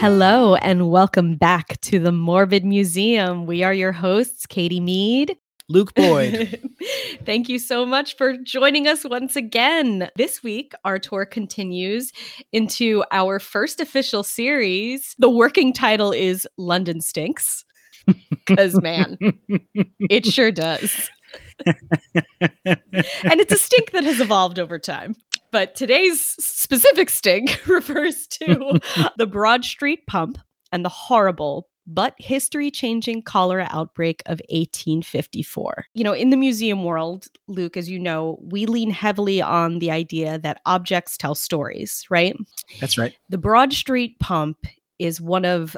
Hello and welcome back to the Morbid Museum. We are your hosts, Katie Mead. Luke Boyd. Thank you so much for joining us once again. This week, our tour continues into our first official series. The working title is London Stinks, because man, it sure does. And it's a stink that has evolved over time. But today's specific stink refers to the Broad Street Pump and the horrible but history-changing cholera outbreak of 1854. You know, in the museum world, Luke, as you know, we lean heavily on the idea that objects tell stories, right? That's right. The Broad Street Pump is one of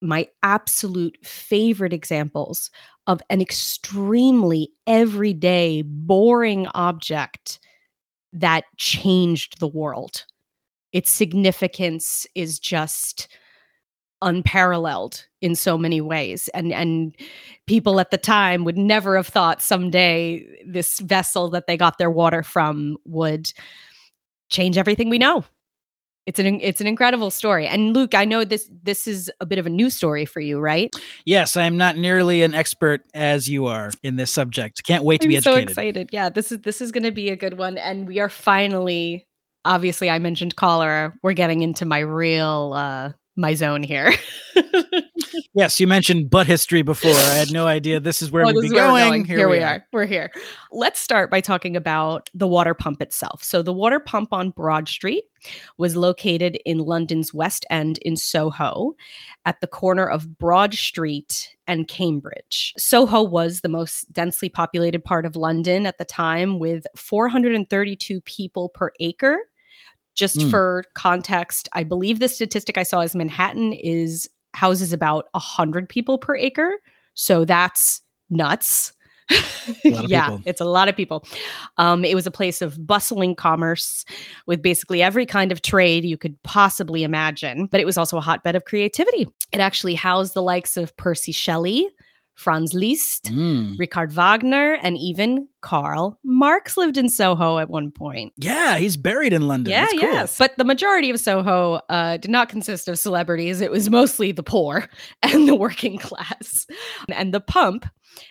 my absolute favorite examples of an extremely everyday, boring object that changed the world. Its significance is just unparalleled in so many ways. And people at the time would never have thought someday this vessel that they got their water from would change everything we know. It's an incredible story. And Luke, I know this is a bit of a new story for you, right? Yes, I am not nearly an expert as you are in this subject. Can't wait to be educated. I'm so excited. Yeah, this is going to be a good one. And we are finally, obviously I mentioned cholera. We're getting into my real, my zone here. Yes, you mentioned butt history before. I had no idea this is where we'd be going. Here we are. We're here. Let's start by talking about the water pump itself. So the water pump on Broad Street was located in London's West End in Soho at the corner of Broad Street and Cambridge. Soho was the most densely populated part of London at the time, with 432 people per acre. Just for context, I believe the statistic I saw is Manhattan houses about 100 people per acre. So that's nuts. Yeah, it's a lot of people. It was a place of bustling commerce with basically every kind of trade you could possibly imagine. But it was also a hotbed of creativity. It actually housed the likes of Percy Shelley, Franz Liszt, Richard Wagner, and even Karl Marx lived in Soho at one point. Yeah, he's buried in London. Yeah, cool. Yes. But the majority of Soho did not consist of celebrities. It was mostly the poor and the working class. And the pump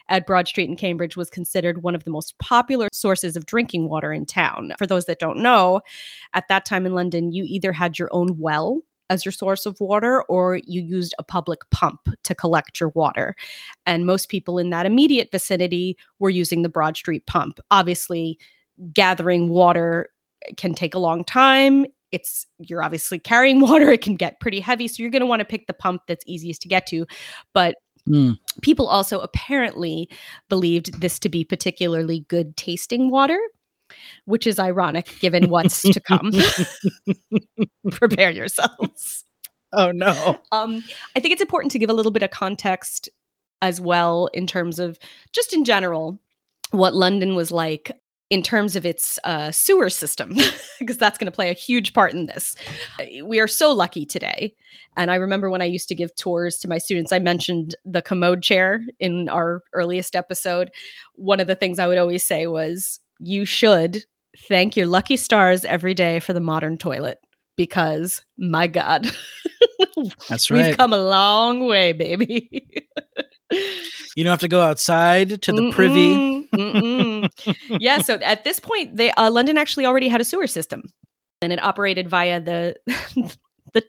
at Broad Street in Cambridge was considered one of the most popular sources of drinking water in town. For those that don't know, at that time in London, you either had your own well as your source of water, or you used a public pump to collect your water. And most people in that immediate vicinity were using the Broad Street pump. Obviously, gathering water can take a long time. You're obviously carrying water. It can get pretty heavy. So you're going to want to pick the pump that's easiest to get to. But people also apparently believed this to be particularly good tasting water, which is ironic given what's to come. Prepare yourselves. Oh, no. I think it's important to give a little bit of context as well in terms of just in general what London was like in terms of its sewer system, because that's going to play a huge part in this. We are so lucky today. And I remember when I used to give tours to my students, I mentioned the commode chair in our earliest episode. One of the things I would always say was, you should thank your lucky stars every day for the modern toilet, because my God, that's right. We've come a long way, baby. You don't have to go outside to the privy. Yeah. So at this point, London actually already had a sewer system, and it operated via the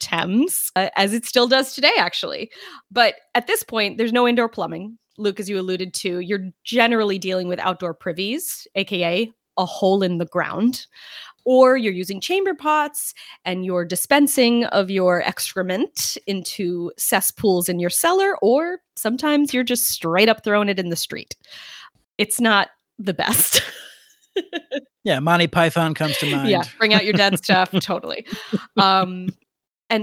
Thames, as it still does today, actually. But at this point, there's no indoor plumbing. Luke, as you alluded to, you're generally dealing with outdoor privies, aka a hole in the ground, or you're using chamber pots and you're dispensing of your excrement into cesspools in your cellar, or sometimes you're just straight up throwing it in the street. It's not the best. Yeah, Monty Python comes to mind. Yeah, bring out your dead stuff, totally. And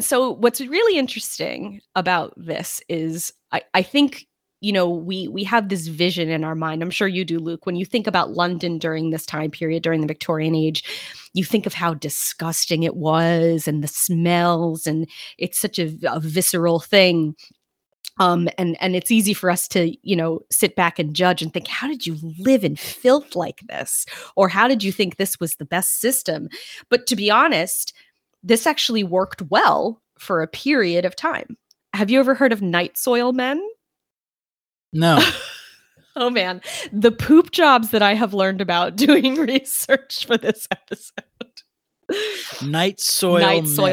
so what's really interesting about this is I think, you know, we have this vision in our mind. I'm sure you do, Luke. When you think about London during this time period, during the Victorian age, you think of how disgusting it was and the smells, and it's such a visceral thing. And it's easy for us to, you know, sit back and judge and think, how did you live in filth like this? Or how did you think this was the best system? But to be honest, this actually worked well for a period of time. Have you ever heard of night soil men? No. Oh, man. The poop jobs that I have learned about doing research for this episode. Night soil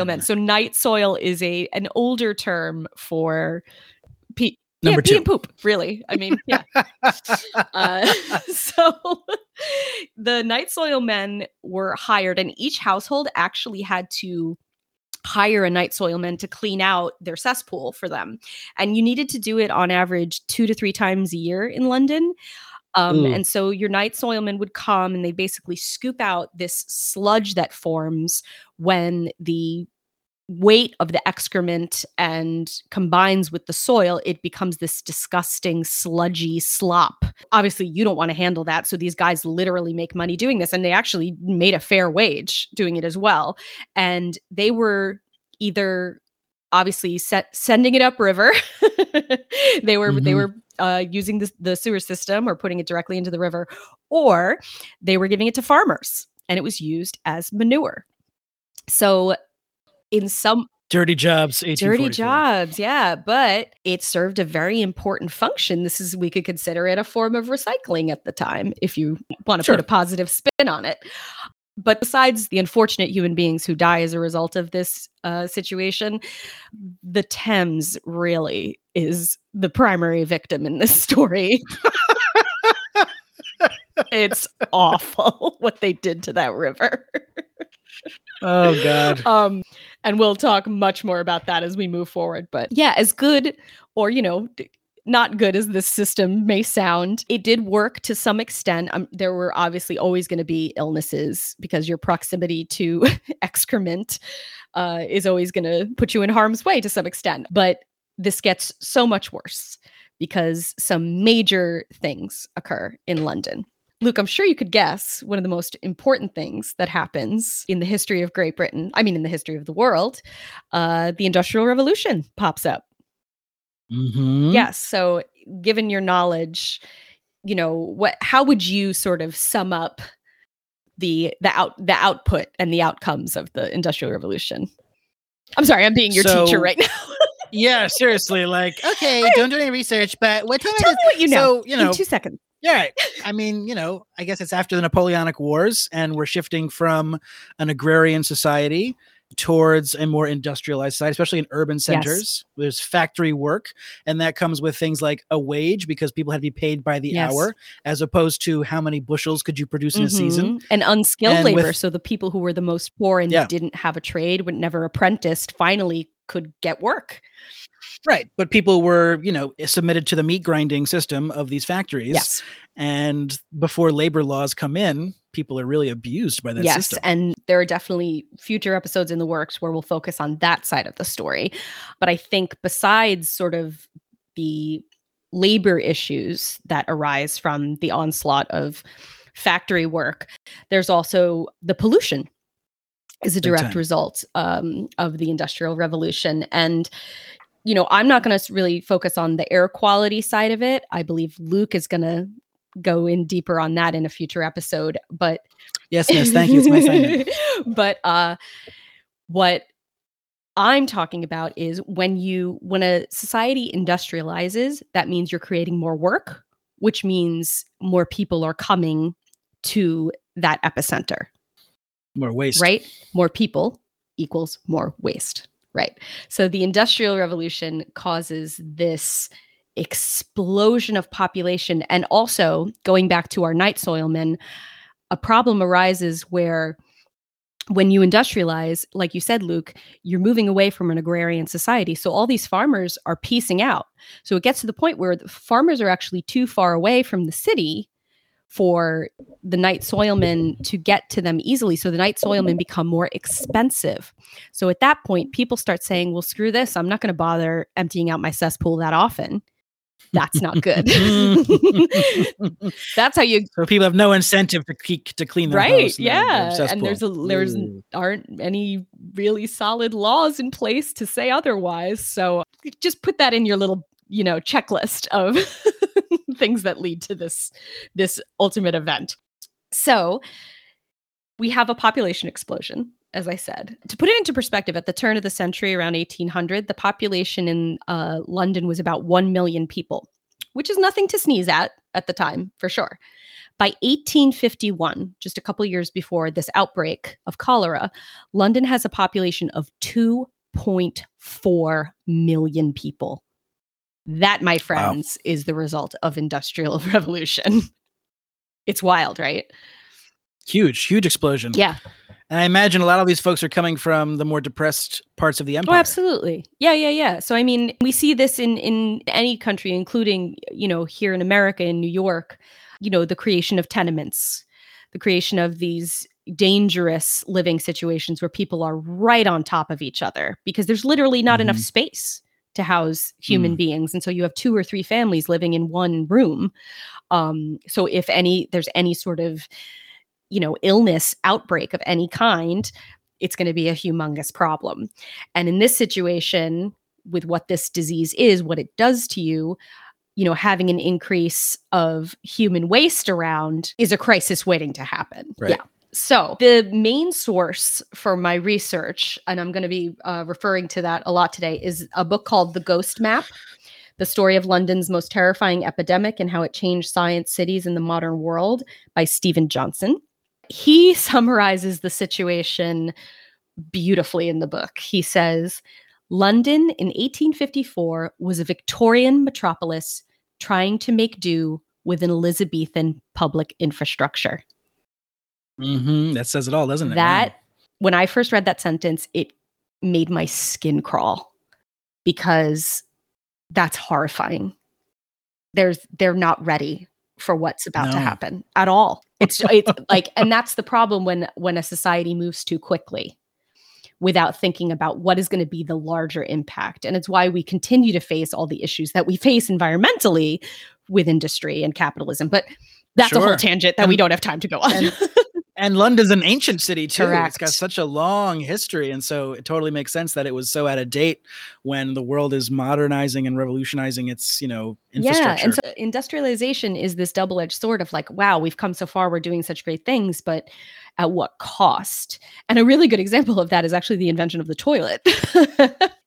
men. So night soil is an older term for pee and poop, really. I mean, yeah. So the night soil men were hired, and each household actually had to hire a night soilman to clean out their cesspool for them. And you needed to do it on average 2 to 3 times a year in London. And so your night soilman would come and they basically scoop out this sludge that forms when the weight of the excrement and combines with the soil, it becomes this disgusting, sludgy slop. Obviously, you don't want to handle that. So these guys literally make money doing this, and they actually made a fair wage doing it as well. And they were either obviously sending it upriver. They were using the sewer system or putting it directly into the river, or they were giving it to farmers, and it was used as manure. So in some dirty jobs, yeah, but it served a very important function. This is, we could consider it a form of recycling at the time, if you want to put a positive spin on it. But besides the unfortunate human beings who die as a result of this situation, the Thames really is the primary victim in this story. It's awful what they did to that river. Oh, God. And we'll talk much more about that as we move forward. But yeah, as good or, not good as this system may sound, it did work to some extent. There were obviously always going to be illnesses because your proximity to excrement is always going to put you in harm's way to some extent. But this gets so much worse because some major things occur in London. Luke, I'm sure you could guess one of the most important things that happens in the history of Great Britain, I mean, in the history of the world, the Industrial Revolution pops up. Mm-hmm. Yes. So given your knowledge, how would you sort of sum up the output and the outcomes of the Industrial Revolution? I'm sorry, I'm being your teacher right now. Yeah, seriously. Like, okay, don't do any research, but tell me what you know. So, in 2 seconds. Yeah, I mean, I guess it's after the Napoleonic Wars, and we're shifting from an agrarian society towards a more industrialized society, especially in urban centers. Yes. There's factory work, and that comes with things like a wage, because people had to be paid by the hour, as opposed to how many bushels could you produce in a season. And unskilled labor, so the people who were the most poor and didn't have a trade, were never apprenticed, finally could get work. Right. But people were, submitted to the meat grinding system of these factories. Yes. And before labor laws come in, people are really abused by that system. Yes. And there are definitely future episodes in the works where we'll focus on that side of the story. But I think besides sort of the labor issues that arise from the onslaught of factory work, there's also the pollution is a direct result of the Industrial Revolution. And I'm not going to really focus on the air quality side of it. I believe Luke is going to go in deeper on that in a future episode. But yes, thank you. It's my assignment. But what I'm talking about is when a society industrializes, that means you're creating more work, which means more people are coming to that epicenter. More waste, right? More people equals more waste. Right. So the Industrial Revolution causes this explosion of population. And also, going back to our night soilmen, a problem arises where when you industrialize, like you said, Luke, you're moving away from an agrarian society. So all these farmers are piecing out. So it gets to the point where the farmers are actually too far away from the city for the night soilmen to get to them easily. So the night soilmen become more expensive. So at that point, people start saying, well, screw this. I'm not going to bother emptying out my cesspool that often. That's not good. That's how you... So people have no incentive to clean their house. Right, yeah. And there's aren't any really solid laws in place to say otherwise. So just put that in your little, checklist of... things that lead to this ultimate event. So we have a population explosion. as I said. To put it into perspective, at the turn of the century, around 1800, the population in London was about 1 million people, which is nothing to sneeze at the time, for sure. By 1851, just a couple years before this outbreak of cholera, London has a population of 2.4 million people. That, my friends, wow, is the result of industrial revolution. It's wild, right? Huge, huge explosion. Yeah. And I imagine a lot of these folks are coming from the more depressed parts of the empire. Oh, absolutely. Yeah. So, I mean, we see this in any country, including, you know, here in America, in New York, you know, the creation of tenements, the creation of these dangerous living situations where people are right on top of each other because there's literally not enough space to house human beings. And so you have two or three families living in one room. So if there's any sort of, you know, illness outbreak of any kind, it's going to be a humongous problem. And in this situation, with what this disease is, what it does to you, you know, having an increase of human waste around is a crisis waiting to happen. Right. Yeah. So the main source for my research, and I'm going to be referring to that a lot today, is a book called The Ghost Map: The Story of London's Most Terrifying Epidemic and How It Changed Science, Cities, and the Modern World by Stephen Johnson. He summarizes the situation beautifully in the book. He says, London in 1854 was a Victorian metropolis trying to make do with an Elizabethan public infrastructure. Mm-hmm. That says it all, doesn't it? When I first read that sentence, it made my skin crawl because that's horrifying. They're not ready for what's about to happen at all. It's like, and that's the problem when a society moves too quickly without thinking about what is going to be the larger impact. And it's why we continue to face all the issues that we face environmentally with industry and capitalism. But that's a whole tangent that we don't have time to go on. And London's an ancient city, too. Correct. It's got such a long history. And so it totally makes sense that it was so out of date when the world is modernizing and revolutionizing its, you know, infrastructure. Yeah, and so industrialization is this double-edged sword of like, wow, we've come so far, we're doing such great things, but at what cost? And a really good example of that is actually the invention of the toilet.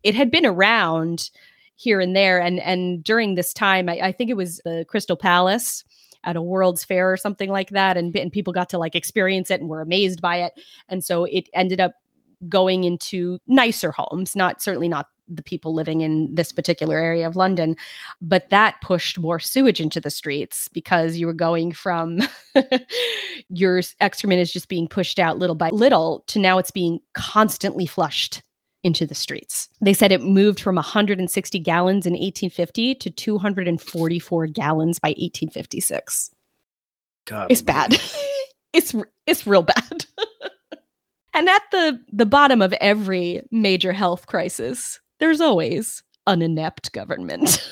It had been around here and there. And during this time, I think it was the Crystal Palace at a World's Fair or something like that. And people got to like experience it and were amazed by it. And so it ended up going into nicer homes, certainly not the people living in this particular area of London, but that pushed more sewage into the streets because you were going from your excrement is just being pushed out little by little to now it's being constantly flushed into the streets. They said it moved from 160 gallons in 1850 to 244 gallons by 1856. God, it's bad. It's real bad. And at the bottom of every major health crisis, there's always an inept government.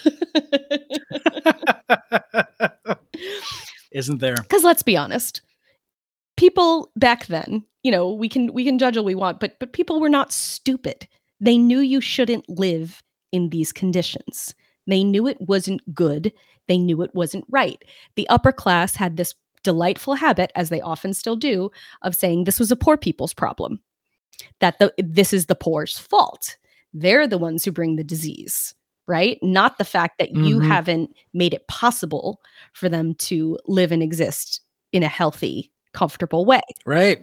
Isn't there? Because let's be honest, people back then, you know, we can judge all we want, but people were not stupid. They knew you shouldn't live in these conditions. They knew it wasn't good. They knew it wasn't right. The upper class had this delightful habit, as they often still do, of saying this was a poor people's problem, that this is the poor's fault. They're the ones who bring the disease, right? Not the fact that you haven't made it possible for them to live and exist in a healthy, comfortable way. Right.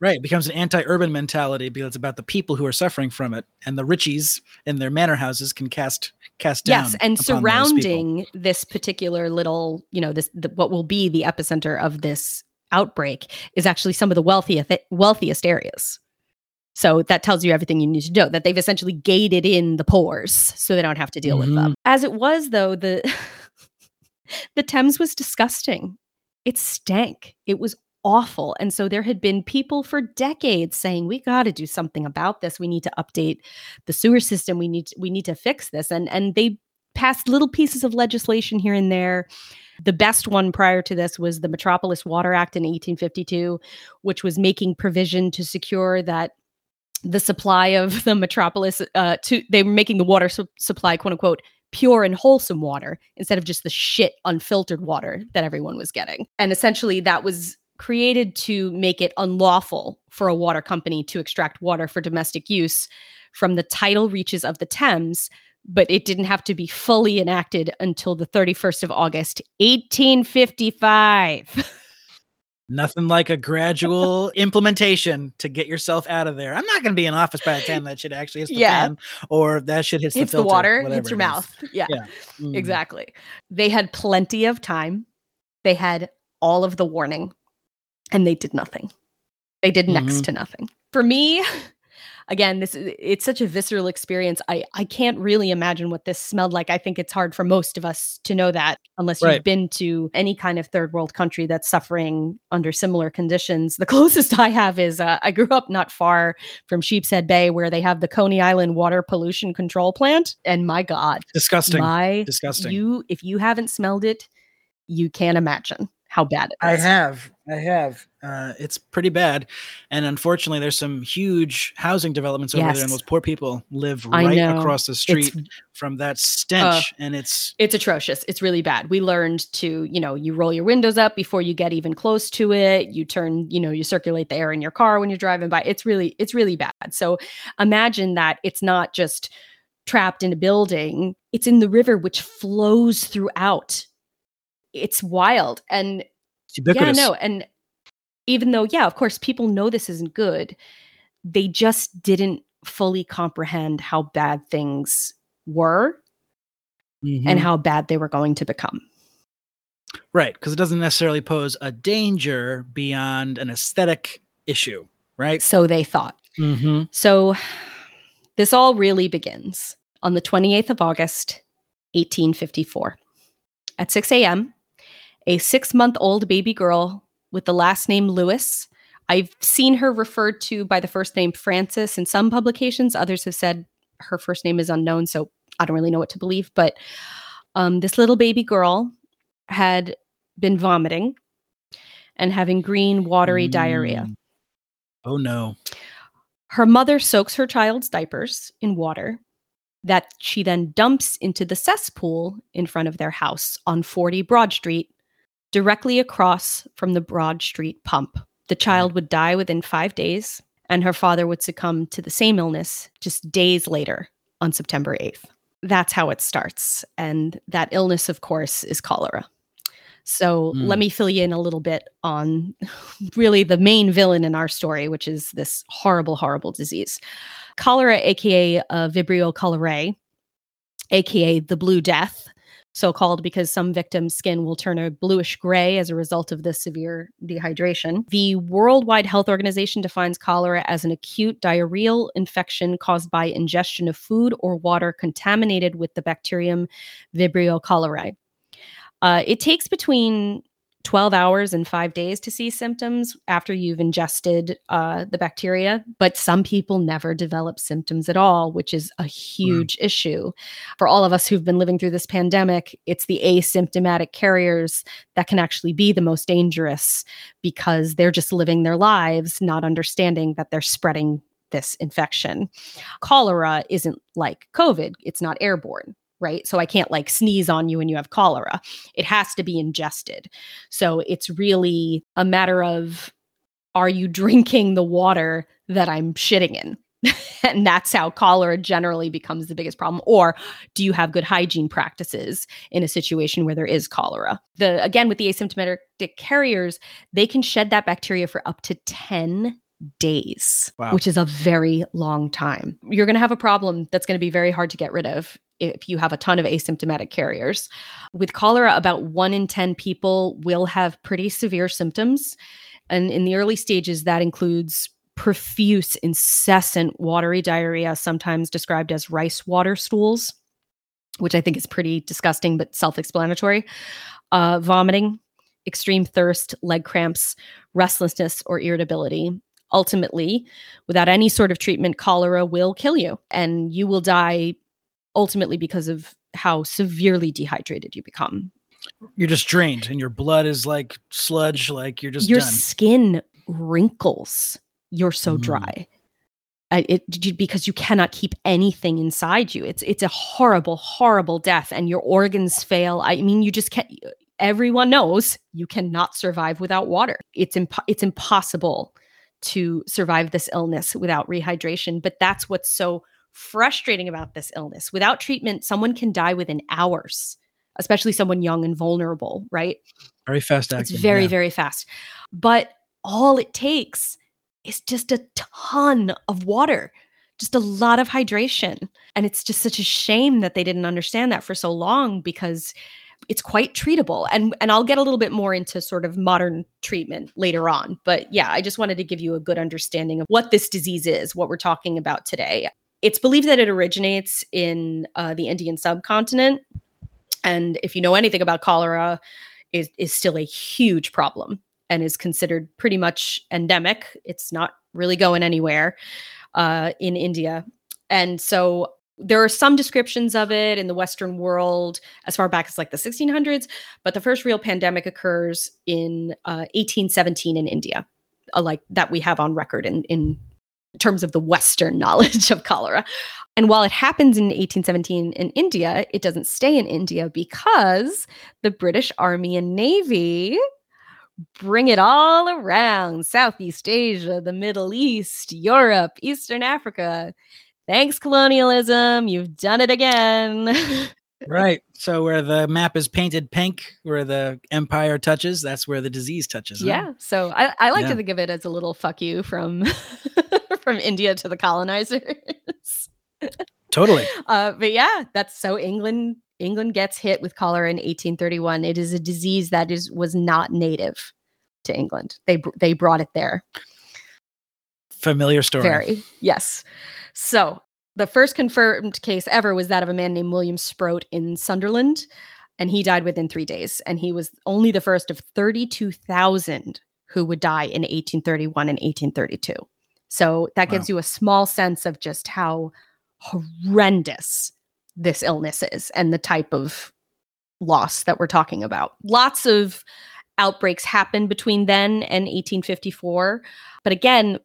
It becomes an anti-urban mentality because it's about the people who are suffering from it, and the richies in their manor houses can cast down. Yes, and surrounding this particular little, you know, what will be the epicenter of this outbreak is actually some of the wealthiest areas. So that tells you everything you need to know, that they've essentially gated in the pores so they don't have to deal with them. As it was, though, the Thames was disgusting. It stank. It was awful. And so there had been people for decades saying, we got to do something about this. We need to update the sewer system. We need to fix this. And they passed little pieces of legislation here and there. The best one prior to this was the Metropolis Water Act in 1852, which was making provision to secure that the supply of the metropolis, they were making the water supply, quote unquote, pure and wholesome water instead of just the shit unfiltered water that everyone was getting. And essentially that was created to make it unlawful for a water company to extract water for domestic use from the tidal reaches of the Thames, but it didn't have to be fully enacted until the 31st of August, 1855. Nothing like a gradual implementation to get yourself out of there. I'm not going to be in office by the time that shit actually hits the fan, or that shit hits the filter, the water, hits your mouth. Yeah. Exactly. They had plenty of time. They had all of the warning, and they did nothing. They did next to nothing. For me, again, it's such a visceral experience. I can't really imagine what this smelled like. I think it's hard for most of us to know that unless you've been to any kind of third world country that's suffering under similar conditions. The closest I have is I grew up not far from Sheepshead Bay, where they have the Coney Island Water Pollution Control Plant. And my God. Disgusting. Disgusting. If you haven't smelled it, you can't imagine how bad it is. I have. It's pretty bad. And unfortunately, there's some huge housing developments over there, and those poor people live right across the street from that stench. And it's atrocious. It's really bad. We learned to, you roll your windows up before you get even close to it. You turn, you circulate the air in your car when you're driving by. It's really bad. So imagine that it's not just trapped in a building. It's in the river, which flows throughout. It's wild. And it's ubiquitous. Yeah, no. And even though, of course, people know this isn't good, they just didn't fully comprehend how bad things were and how bad they were going to become. Right. Because it doesn't necessarily pose a danger beyond an aesthetic issue, right? So they thought. Mm-hmm. So this all really begins on the 28th of August, 1854. At 6 a.m., a 6-month-old baby girl with the last name Lewis. I've seen her referred to by the first name Frances in some publications. Others have said her first name is unknown, so I don't really know what to believe. But this little baby girl had been vomiting and having green, watery diarrhea. Oh, no. Her mother soaks her child's diapers in water that she then dumps into the cesspool in front of their house on 40 Broad Street, directly across from the Broad Street Pump. The child would die within 5 days, and her father would succumb to the same illness just days later on September 8th. That's how it starts. And that illness, of course, is cholera. So let me fill you in a little bit on really the main villain in our story, which is this horrible, horrible disease. Cholera, aka Vibrio cholerae, aka the Blue Death, so-called because some victims' skin will turn a bluish gray as a result of this severe dehydration. The World Wide Health Organization defines cholera as an acute diarrheal infection caused by ingestion of food or water contaminated with the bacterium Vibrio cholerae. It takes between 12 hours and 5 days to see symptoms after you've ingested the bacteria, but some people never develop symptoms at all, which is a huge issue. For all of us who've been living through this pandemic, it's the asymptomatic carriers that can actually be the most dangerous because they're just living their lives, not understanding that they're spreading this infection. Cholera isn't like COVID. It's not airborne. Right? So I can't sneeze on you and you have cholera. It has to be ingested. So it's really a matter of, are you drinking the water that I'm shitting in? And that's how cholera generally becomes the biggest problem. Or do you have good hygiene practices in a situation where there is cholera? Again, with the asymptomatic carriers, they can shed that bacteria for up to 10 days, which is a very long time. You're going to have a problem that's going to be very hard to get rid of if you have a ton of asymptomatic carriers. With cholera, about 1 in 10 people will have pretty severe symptoms. And in the early stages, that includes profuse, incessant, watery diarrhea, sometimes described as rice water stools, which I think is pretty disgusting, but self-explanatory. Vomiting, extreme thirst, leg cramps, restlessness, or irritability. Ultimately, without any sort of treatment, cholera will kill you, and you will die ultimately because of how severely dehydrated you become. You're just drained and your blood is like sludge, like you're just done. Your skin wrinkles. You're so dry. Because you cannot keep anything inside you. It's a horrible, horrible death, and your organs fail. I mean, you just can't. everyone knows you cannot survive without water. It's impossible to survive this illness without rehydration. But that's what's so frustrating about this illness. Without treatment, someone can die within hours, especially someone young and vulnerable, right? Very fast acting. It's very, very fast. But all it takes is just a ton of water, just a lot of hydration. And it's just such a shame that they didn't understand that for so long, because it's quite treatable. And I'll get a little bit more into sort of modern treatment later on. But yeah, I just wanted to give you a good understanding of what this disease is, what we're talking about today. It's believed that it originates in the Indian subcontinent. And if you know anything about cholera, it is still a huge problem and is considered pretty much endemic. It's not really going anywhere in India. And so there are some descriptions of it in the Western world as far back as like the 1600s, but the first real pandemic occurs in 1817 in India, like that we have on record in terms of the Western knowledge of cholera. And while it happens in 1817 in India, it doesn't stay in India because the British Army and Navy bring it all around Southeast Asia, the Middle East, Europe, Eastern Africa. Thanks, colonialism. You've done it again. Right. So where the map is painted pink, where the empire touches, that's where the disease touches. Yeah. Huh? So I like to think of it as a little fuck you from, from India to the colonizers. Totally. But yeah, that's so England gets hit with cholera in 1831. It is a disease that was not native to England. They brought it there. Familiar story. Very, yes. So the first confirmed case ever was that of a man named William Sproat in Sunderland, and he died within 3 days. And he was only the first of 32,000 who would die in 1831 and 1832. So that gives you a small sense of just how horrendous this illness is and the type of loss that we're talking about. Lots of outbreaks happened between then and 1854. But again,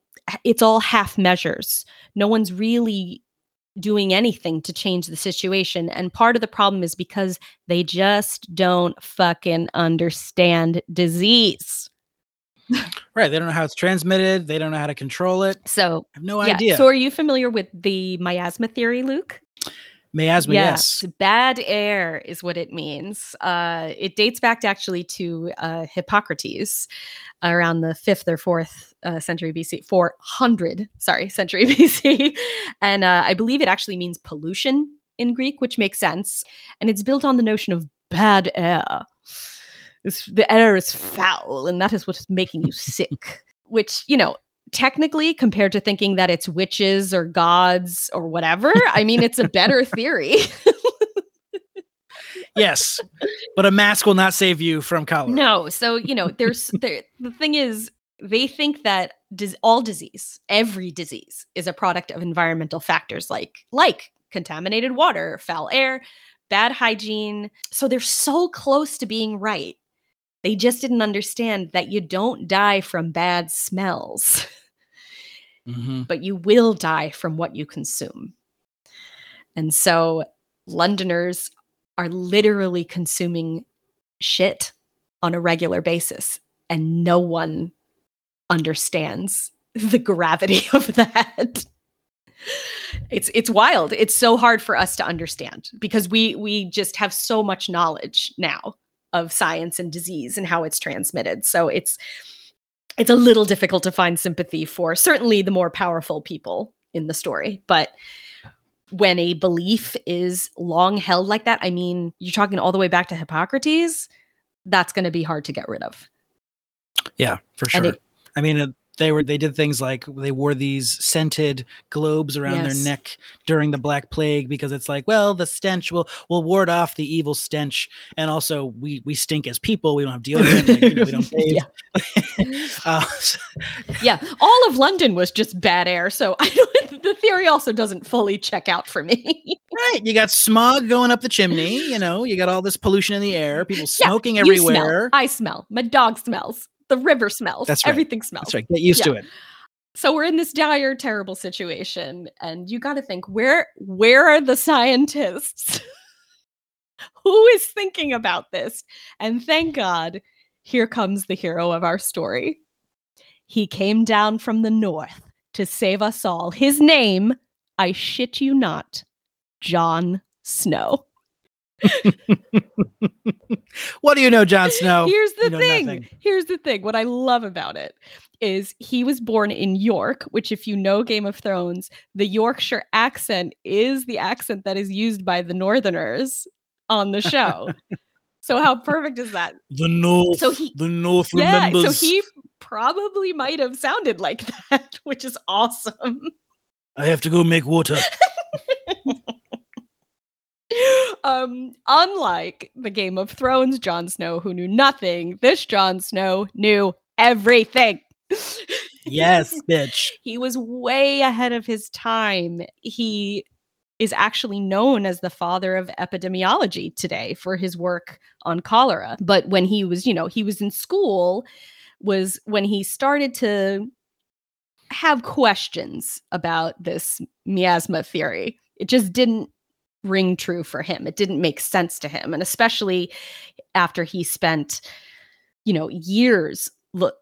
it's all half measures. No one's really doing anything to change the situation. And part of the problem is because they just don't fucking understand disease. Right. They don't know how it's transmitted. They don't know how to control it. So I have no idea. So are you familiar with the miasma theory, Luke? Miasma, yes. Bad air is what it means. It dates back actually to Hippocrates around the 5th or 4th century BC, 400 century BC. And I believe it actually means pollution in Greek, which makes sense. And it's built on the notion of bad air. The air is foul, and that is what's making you sick, which, you know, technically, compared to thinking that it's witches or gods or whatever, I mean, it's a better theory. Yes, but a mask will not save you from cholera. No. So, you know, the thing is, they think that every disease is a product of environmental factors like contaminated water, foul air, bad hygiene. So they're so close to being right. They just didn't understand that you don't die from bad smells, but you will die from what you consume. And so Londoners are literally consuming shit on a regular basis, and no one understands the gravity of that. It's wild. It's so hard for us to understand because we just have so much knowledge now of science and disease and how it's transmitted. So it's a little difficult to find sympathy for certainly the more powerful people in the story. But when a belief is long held like that, I mean, you're talking all the way back to Hippocrates, that's going to be hard to get rid of. Yeah, for sure. I mean, they did things like they wore these scented globes around their neck during the Black Plague because it's like, well, the stench will ward off the evil stench, and also we stink as people. We don't have deodorant. Like, we don't bathe. Yeah. All of London was just bad air, so the theory also doesn't fully check out for me. Right, you got smog going up the chimney. You know, you got all this pollution in the air. People smoking everywhere. Smell. I smell. My dog smells. The river smells. That's right. Everything smells. That's right. Get used to it. So we're in this dire, terrible situation, and you got to think, where are the scientists? Who is thinking about this? And thank God, here comes the hero of our story. He came down from the north to save us all. His name, I shit you not, John Snow. What do you know, John Snow? Here's the thing. What I love about it is he was born in York, which, if you know Game of Thrones, the Yorkshire accent is the accent that is used by the Northerners on the show. So how perfect is that? The North remembers. Yeah, so he probably might have sounded like that, which is awesome. I have to go make water. Unlike the Game of Thrones Jon Snow, who knew nothing, this Jon Snow knew everything. Yes, bitch. He was way ahead of his time. He is actually known as the father of epidemiology today for his work on cholera. But when he was, he was in school, was when he started to have questions about this miasma theory. It just didn't ring true for him. It didn't make sense to him. And especially after he spent, years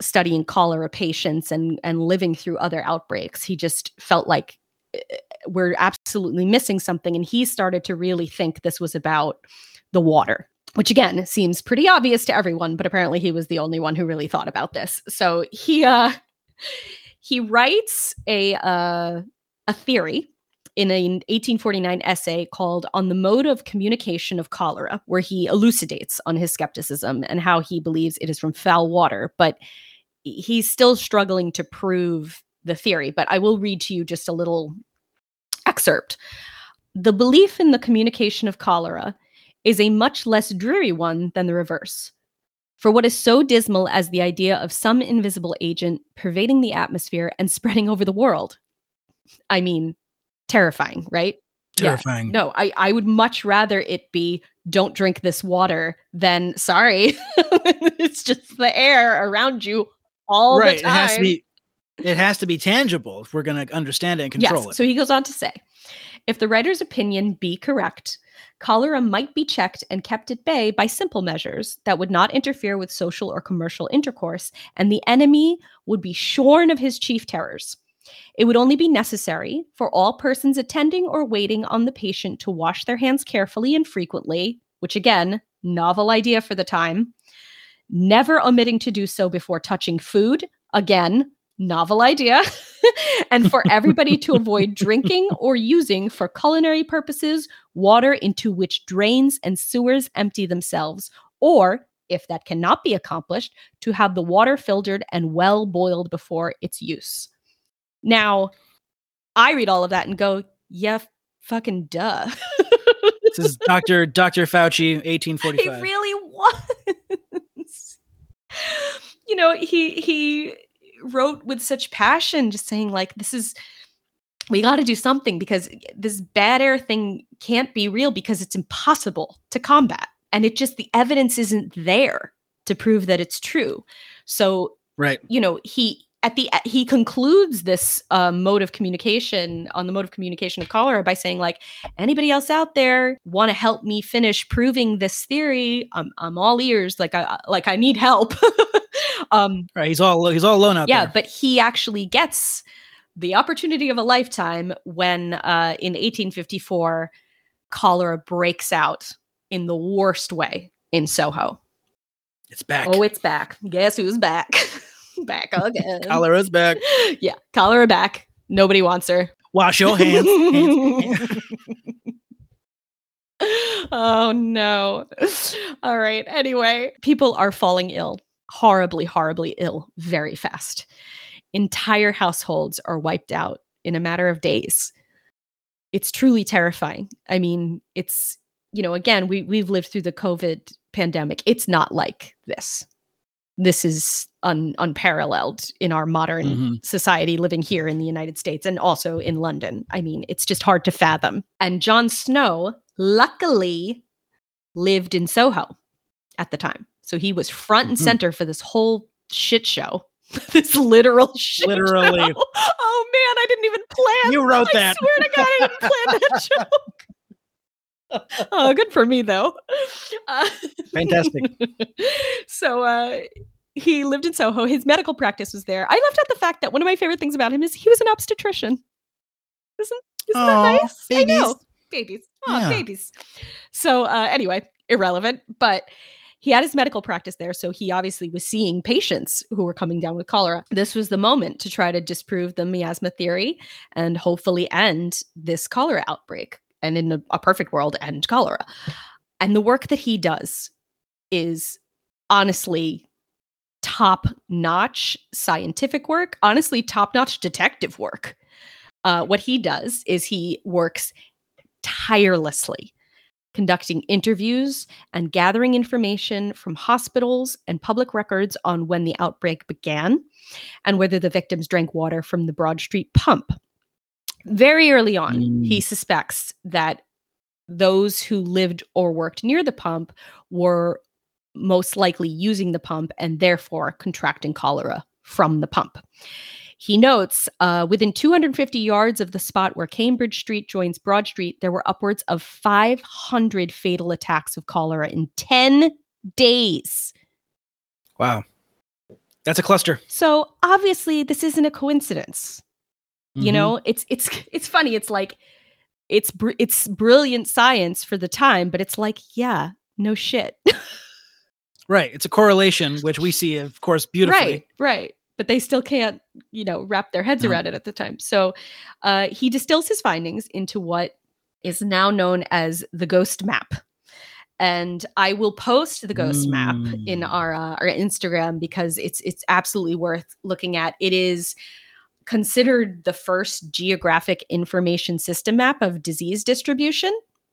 studying cholera patients and living through other outbreaks, he just felt like we're absolutely missing something. And he started to really think this was about the water, which again seems pretty obvious to everyone, but apparently he was the only one who really thought about this. So he writes a theory in an 1849 essay called On the Mode of Communication of Cholera, where he elucidates on his skepticism and how he believes it is from foul water, but he's still struggling to prove the theory. But I will read to you just a little excerpt. The belief in the communication of cholera is a much less dreary one than the reverse. For what is so dismal as the idea of some invisible agent pervading the atmosphere and spreading over the world? I mean, terrifying, right? Terrifying. Yeah. No, I would much rather it be don't drink this water than sorry. It's just the air around you all the time. It has to be tangible if we're going to understand it and control it. So he goes on to say, if the writer's opinion be correct, cholera might be checked and kept at bay by simple measures that would not interfere with social or commercial intercourse, and the enemy would be shorn of his chief terrors. It would only be necessary for all persons attending or waiting on the patient to wash their hands carefully and frequently, which again, novel idea for the time, never omitting to do so before touching food, again, novel idea, and for everybody to avoid drinking or using for culinary purposes water into which drains and sewers empty themselves, or, if that cannot be accomplished, to have the water filtered and well boiled before its use. Now, I read all of that and go, yeah, fucking duh. This is Dr. Fauci, 1845. He really was. He wrote with such passion, just saying like, we got to do something because this bad air thing can't be real because it's impossible to combat. And the evidence isn't there to prove that it's true. So, he concludes this mode of communication of cholera by saying, like, anybody else out there want to help me finish proving this theory? I'm all ears. I need help. Right, he's all alone out there. Yeah, but he actually gets the opportunity of a lifetime when in 1854 cholera breaks out in the worst way in Soho. It's back. Oh, it's back. Guess who's back? Back again. Cholera's back. Yeah, cholera back. Nobody wants her. Wash your hands. Oh no. All right. Anyway, people are falling ill. Horribly, horribly ill very fast. Entire households are wiped out in a matter of days. It's truly terrifying. I mean, it's, again, we've lived through the COVID pandemic. It's not like this. This is unparalleled in our modern society living here in the United States and also in London. I mean, it's just hard to fathom. And Jon Snow luckily lived in Soho at the time. So he was front and center for this whole shit show. This literal shit Literally. Show. Oh man, I didn't even plan. You wrote that. I swear to God, I didn't plan that joke. Oh, good for me, though. Fantastic. So he lived in Soho. His medical practice was there. I left out the fact that one of my favorite things about him is he was an obstetrician. Isn't that nice? Babies. I know. Babies. Oh, yeah. Babies. So anyway, irrelevant. But he had his medical practice there. So he obviously was seeing patients who were coming down with cholera. This was the moment to try to disprove the miasma theory and hopefully end this cholera outbreak. And in a perfect world, end cholera. And the work that he does is honestly top-notch scientific work, honestly top-notch detective work. What he does is he works tirelessly, conducting interviews and gathering information from hospitals and public records on when the outbreak began and whether the victims drank water from the Broad Street Pump. Very early on, he suspects that those who lived or worked near the pump were most likely using the pump and therefore contracting cholera from the pump. He notes, within 250 yards of the spot where Cambridge Street joins Broad Street, there were upwards of 500 fatal attacks of cholera in 10 days. Wow. That's a cluster. So obviously this isn't a coincidence. You know, it's funny. It's like, it's brilliant science for the time, but it's like, yeah, no shit. Right. It's a correlation, which we see, of course, beautifully. Right, right. But they still can't, you know, wrap their heads around it at the time. So he distills his findings into what is now known as the Ghost Map. And I will post the Ghost Map in our Instagram because it's absolutely worth looking at. It is considered the first geographic information system map of disease distribution.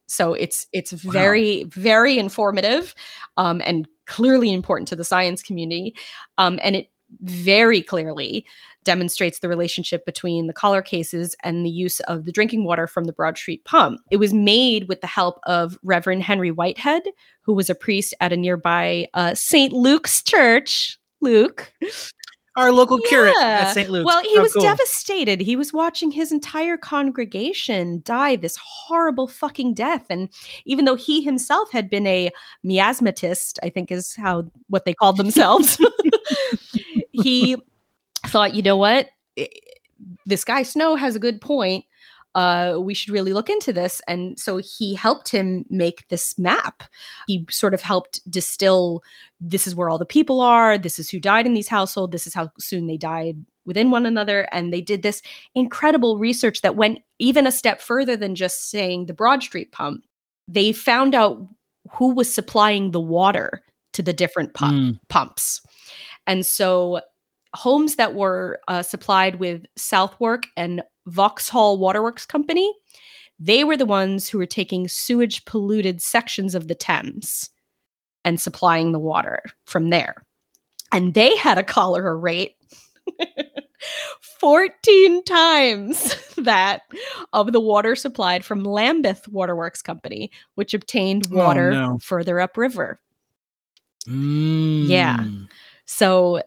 So it's very, very informative and clearly important to the science community. And it very clearly demonstrates the relationship between the cholera cases and the use of the drinking water from the Broad Street Pump. It was made with the help of Reverend Henry Whitehead, who was a priest at a nearby St. Luke's Church. Luke. Our local curate at St. Luke's. Well, he was devastated. He was watching his entire congregation die this horrible fucking death. And even though he himself had been a miasmatist, I think is what they called themselves, he thought, you know what? This guy Snow has a good point. We should really look into this. And so he helped him make this map. He sort of helped distill, this is where all the people are. This is who died in these households. This is how soon they died within one another. And they did this incredible research that went even a step further than just saying the Broad Street Pump. They found out who was supplying the water to the different pumps. And so homes that were supplied with Southwark and Vauxhall Waterworks Company, they were the ones who were taking sewage polluted sections of the Thames and supplying the water from there. And they had a cholera rate 14 times that of the water supplied from Lambeth Waterworks Company, which obtained water further upriver. Yeah. So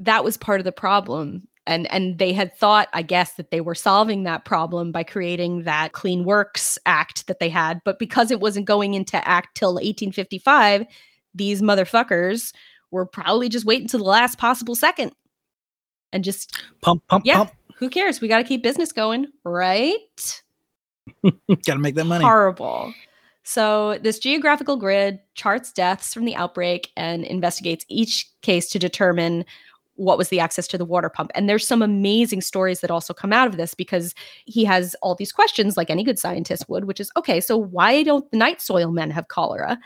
that was part of the problem. And they had thought, I guess, that they were solving that problem by creating that Clean Works Act that they had. But because it wasn't going into act till 1855, these motherfuckers were probably just waiting to the last possible second and just pump. Who cares? We got to keep business going, right? Got to make that money. Horrible. So this geographical grid charts deaths from the outbreak and investigates each case to determine what was the access to the water pump. And there's some amazing stories that also come out of this because he has all these questions like any good scientist would, which is, okay, so why don't the night soil men have cholera?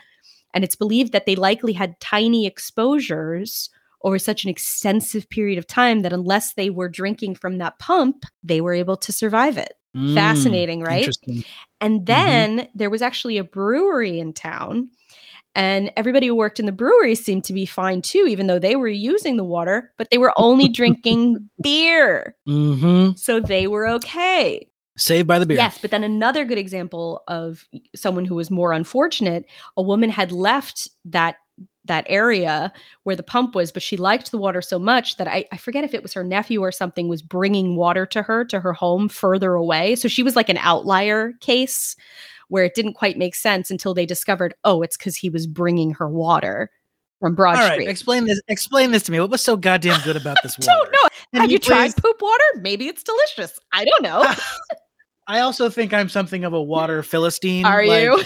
And it's believed that they likely had tiny exposures over such an extensive period of time that unless they were drinking from that pump, they were able to survive it. Fascinating, right? Interesting. And then there was actually a brewery in town. And everybody who worked in the brewery seemed to be fine too, even though they were using the water, but they were only drinking beer. So they were okay. Saved by the beer. Yes, but then another good example of someone who was more unfortunate, a woman had left that area where the pump was, but she liked the water so much that I forget if it was her nephew or something was bringing water to her home further away. So she was like an outlier case where it didn't quite make sense until they discovered, oh, it's because he was bringing her water from Broad Street. All right, explain this to me. What was so goddamn good about this water? I don't know. Have you tried poop water? Maybe it's delicious. I don't know. I also think I'm something of a water philistine. Are you?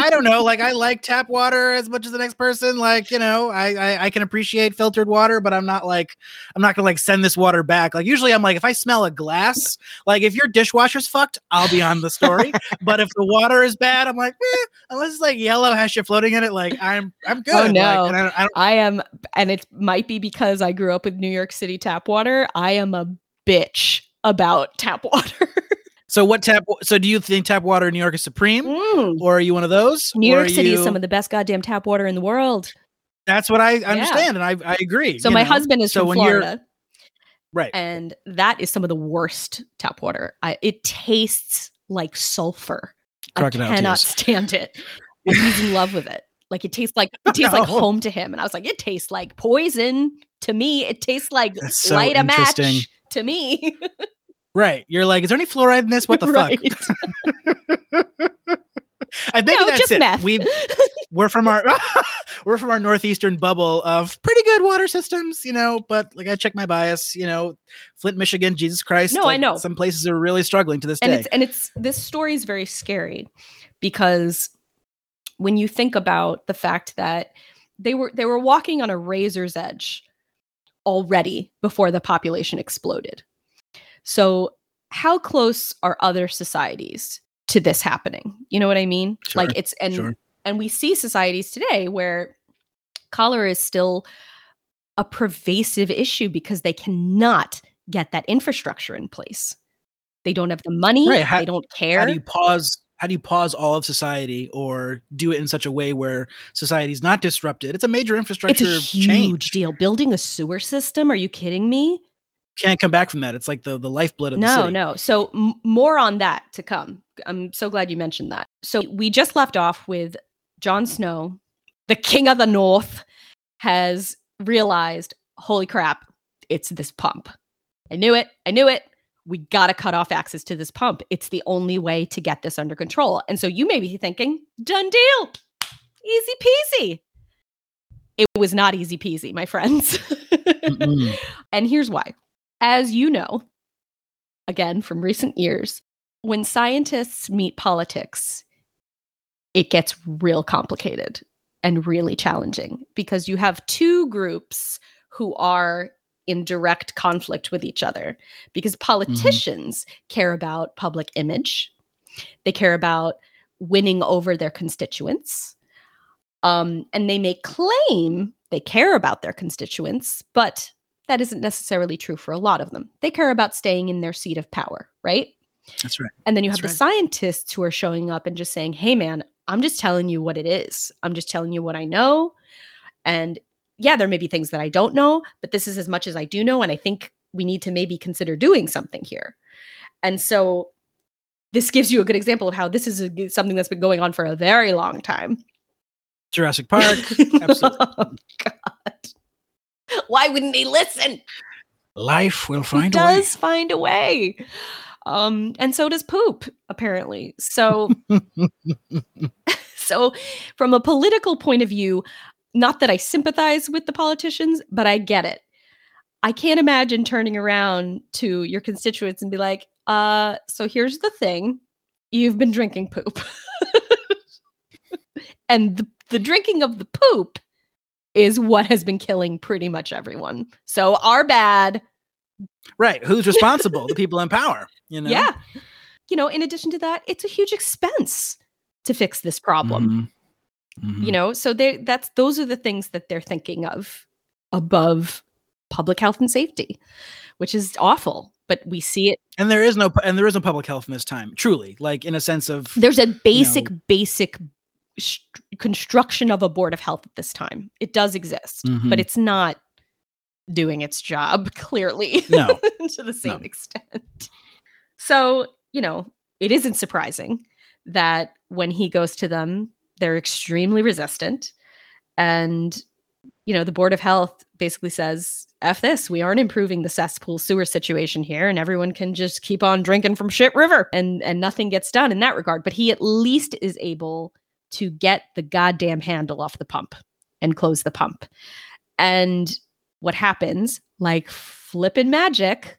I don't know. Like, I like tap water as much as the next person. Like, you know, I can appreciate filtered water, but I'm not going to send this water back. Like, usually I'm like, if I smell a glass, like if your dishwasher's fucked, I'll be on the story. But if the water is bad, I'm like, eh, unless it's like yellow, has shit floating in it. Like I'm good. Oh no, like, I am. And it might be because I grew up with New York City tap water. I am a bitch about tap water. So what tap? So do you think tap water in New York is supreme, or are you one of those? New York City is some of the best goddamn tap water in the world. That's what I understand, and I agree. So my husband is from Florida, right? And that is some of the worst tap water. It tastes like sulfur. Crocodile I cannot stand it. He's in love with it. Like it tastes like home to him. And I was like, it tastes like poison to me. It tastes like so light a match to me. Right. You're like, is there any fluoride in this? What the fuck? I think that's it. Meth. We're from our northeastern bubble of pretty good water systems, you know, but like I check my bias, you know, Flint, Michigan, Jesus Christ. No, like, I know. Some places are really struggling to this day. And this story is very scary because when you think about the fact that they were walking on a razor's edge already before the population exploded. So how close are other societies to this happening? You know what I mean? Sure, like and we see societies today where cholera is still a pervasive issue because they cannot get that infrastructure in place. They don't have the money. Right. They don't care. How do you pause all of society or do it in such a way where society is not disrupted? It's a major infrastructure change. It's a huge deal. Building a sewer system. Are you kidding me? Can't come back from that. It's like the lifeblood of the city. No. So more on that to come. I'm so glad you mentioned that. So we just left off with John Snow, the king of the North, has realized, holy crap, it's this pump. I knew it. We got to cut off access to this pump. It's the only way to get this under control. And so you may be thinking, done deal. Easy peasy. It was not easy peasy, my friends. And here's why. As you know, again, from recent years, when scientists meet politics, it gets real complicated and really challenging because you have two groups who are in direct conflict with each other because politicians care about public image. They care about winning over their constituents. And they may claim they care about their constituents, but that isn't necessarily true for a lot of them. They care about staying in their seat of power, right? That's right. And then you have the scientists who are showing up and just saying, hey, man, I'm just telling you what it is. I'm just telling you what I know. And yeah, there may be things that I don't know, but this is as much as I do know. And I think we need to maybe consider doing something here. And so this gives you a good example of how this is something that's been going on for a very long time. Jurassic Park. Absolutely. Oh, God. Why wouldn't they listen? Life will find a way. It does find a way. And so does poop, apparently. So, from a political point of view, not that I sympathize with the politicians, but I get it. I can't imagine turning around to your constituents and be like, so here's the thing. You've been drinking poop. And the drinking of the poop is what has been killing pretty much everyone. So our bad. Right. Who's responsible? The people in power, you know? Yeah. You know, in addition to that, it's a huge expense to fix this problem. Mm-hmm. Mm-hmm. You know, so those are the things that they're thinking of above public health and safety, which is awful. But we see it. And there is no public health in this time, truly, like in a sense of. There's a basic construction of a board of health at this time. It does exist, but it's not doing its job clearly to the same extent. So, you know, it isn't surprising that when he goes to them, they're extremely resistant and you know, the Board of Health basically says, F this, we aren't improving the cesspool sewer situation here, and everyone can just keep on drinking from shit river, and nothing gets done in that regard. But he at least is able to get the goddamn handle off the pump and close the pump. And what happens, like flippin' magic,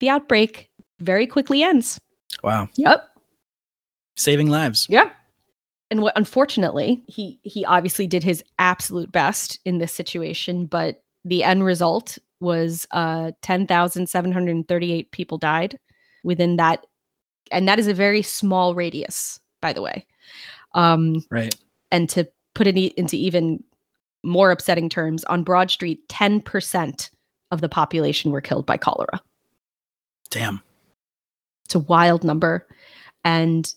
the outbreak very quickly ends. Wow. Yep. Saving lives. Yep. And what, unfortunately, he obviously did his absolute best in this situation, but the end result was 10,738 people died within that. And that is a very small radius, by the way. Right. And to put it into even more upsetting terms, on Broad Street, 10% of the population were killed by cholera. Damn. It's a wild number. And